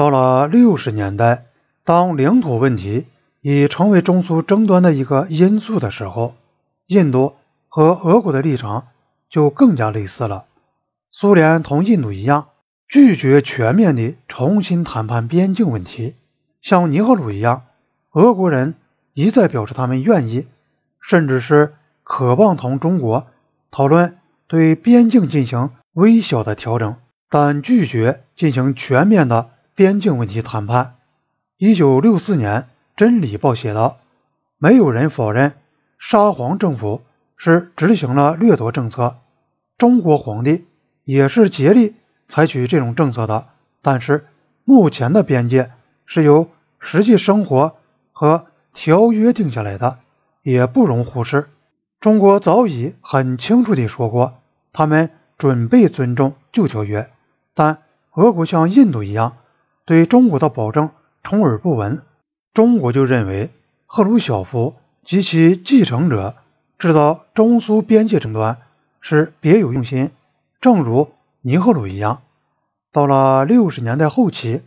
到了60年代，当领土问题已成为中苏争端的一个因素的时候，印度和俄国的立场就更加类似了。苏联同印度一样，拒绝全面地重新谈判边境问题，像尼赫鲁一样，俄国人一再表示他们愿意，甚至是渴望同中国讨论对边境进行微小的调整，但拒绝进行全面的边境问题谈判。1964年，《真理报》写道，没有人否认沙皇政府是执行了掠夺政策，中国皇帝也是竭力采取这种政策的，但是目前的边界是由实际生活和条约定下来的，也不容忽视。中国早已很清楚地说过，他们准备尊重旧条约，但俄国像印度一样对中国的保证充耳不闻。中国就认为赫鲁晓夫及其继承者制造中苏边界争端是别有用心，正如尼赫鲁一样。到了60年代后期，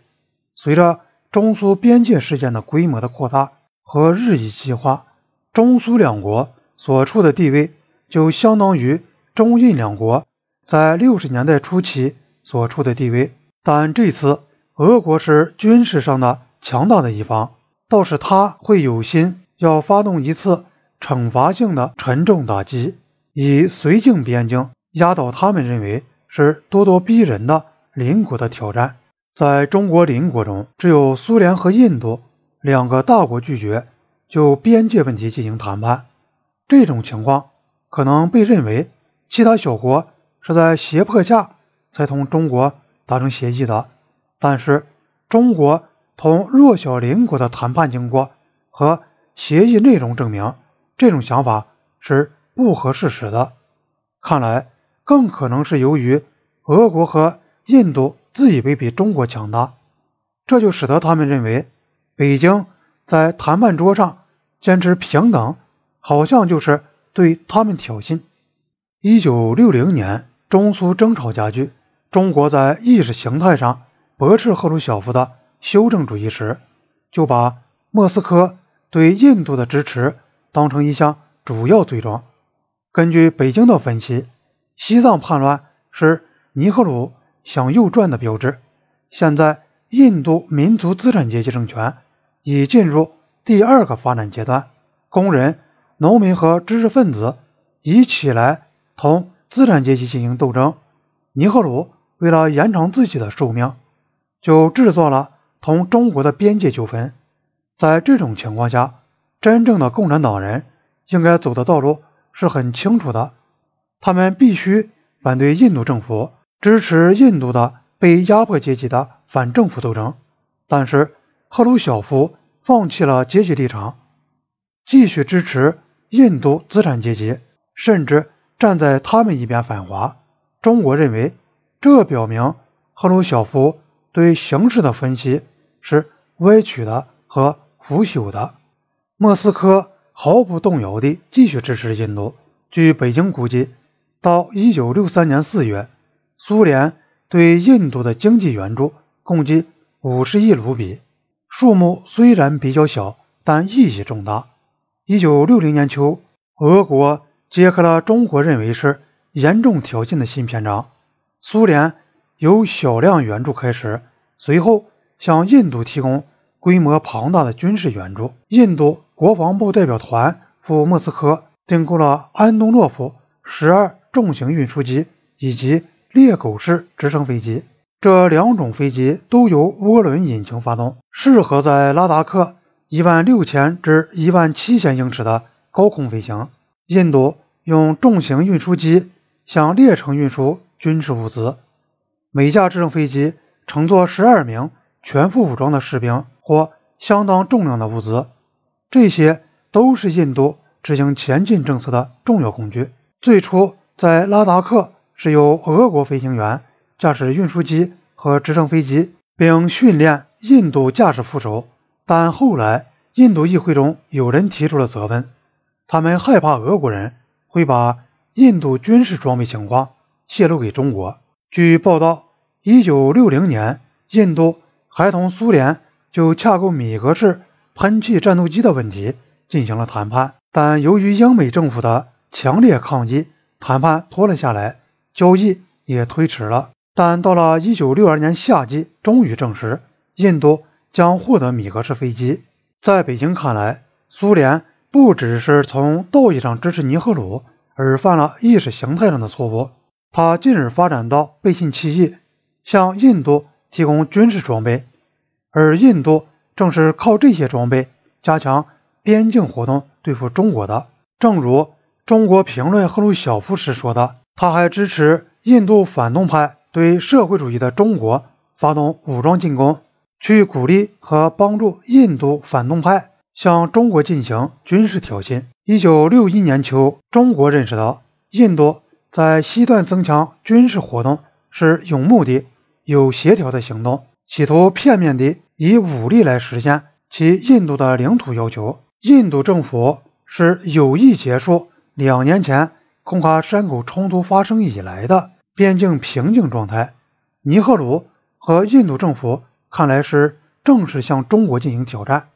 随着中苏边界事件的规模的扩大和日益激化，中苏两国所处的地位就相当于中印两国在60年代初期所处的地位。但这次俄国是军事上的强大的一方，倒是他会有心要发动一次惩罚性的沉重打击，以绥靖边境压倒他们认为是咄咄逼人的邻国的挑战。在中国邻国中，只有苏联和印度两个大国拒绝就边界问题进行谈判，这种情况可能被认为其他小国是在胁迫下才同中国达成协议的，但是中国同弱小邻国的谈判经过和协议内容证明，这种想法是不合事实的。看来更可能是由于俄国和印度自以为比中国强大，这就使得他们认为北京在谈判桌上坚持平等，好像就是对他们挑衅。1960年，中苏争吵加剧，中国在意识形态上驳斥赫鲁晓夫的修正主义时，就把莫斯科对印度的支持当成一项主要罪状。根据北京的分析，西藏叛乱是尼赫鲁想右转的标志，现在印度民族资产阶级政权已进入第二个发展阶段，工人、农民和知识分子已起来同资产阶级进行斗争。尼赫鲁为了延长自己的寿命，就制造了同中国的边界纠纷。在这种情况下，真正的共产党人应该走的道路是很清楚的，他们必须反对印度政府，支持印度的被压迫阶级的反政府斗争。但是赫鲁晓夫放弃了阶级立场，继续支持印度资产阶级，甚至站在他们一边反华。中国认为这表明赫鲁晓夫对形势的分析是歪曲的和腐朽的。莫斯科毫不动摇地继续支持印度。据北京估计，到1963年4月，苏联对印度的经济援助共计50亿卢比，数目虽然比较小，但意义重大。1960年秋，俄国揭开了中国认为是严重挑衅的新篇章。苏联由小量援助开始，随后向印度提供规模庞大的军事援助。印度国防部代表团赴莫斯科，订购了安东诺夫12重型运输机以及猎狗式直升飞机，这两种飞机都由涡轮引擎发动，适合在拉达克16000至17000英尺的高空飞行。印度用重型运输机向列城运输军事物资，每架直升飞机乘坐12名全副武装的士兵或相当重量的物资，这些都是印度执行前进政策的重要工具。最初在拉达克是由俄国飞行员驾驶运输机和直升飞机，并训练印度驾驶副手，但后来印度议会中有人提出了责问，他们害怕俄国人会把印度军事装备情况泄露给中国。据报道，1960年印度还同苏联就洽购米格式喷气战斗机的问题进行了谈判，但由于英美政府的强烈抗议，谈判拖了下来，交易也推迟了。但到了1962年夏季，终于证实印度将获得米格式飞机。在北京看来，苏联不只是从道义上支持尼赫鲁，而犯了意识形态上的错误。它进而发展到背信弃义，向印度提供军事装备，而印度正是靠这些装备加强边境活动对付中国的。正如中国评论赫鲁晓夫时说的，他还支持印度反动派对社会主义的中国发动武装进攻，去鼓励和帮助印度反动派向中国进行军事挑衅。1961年秋，中国认识到印度在西段增强军事活动是有目的、有协调的行动，企图片面地以武力来实现其印度的领土要求。印度政府是有意结束2年前空喀山口冲突发生以来的边境平静状态。尼赫鲁和印度政府看来是正式向中国进行挑战。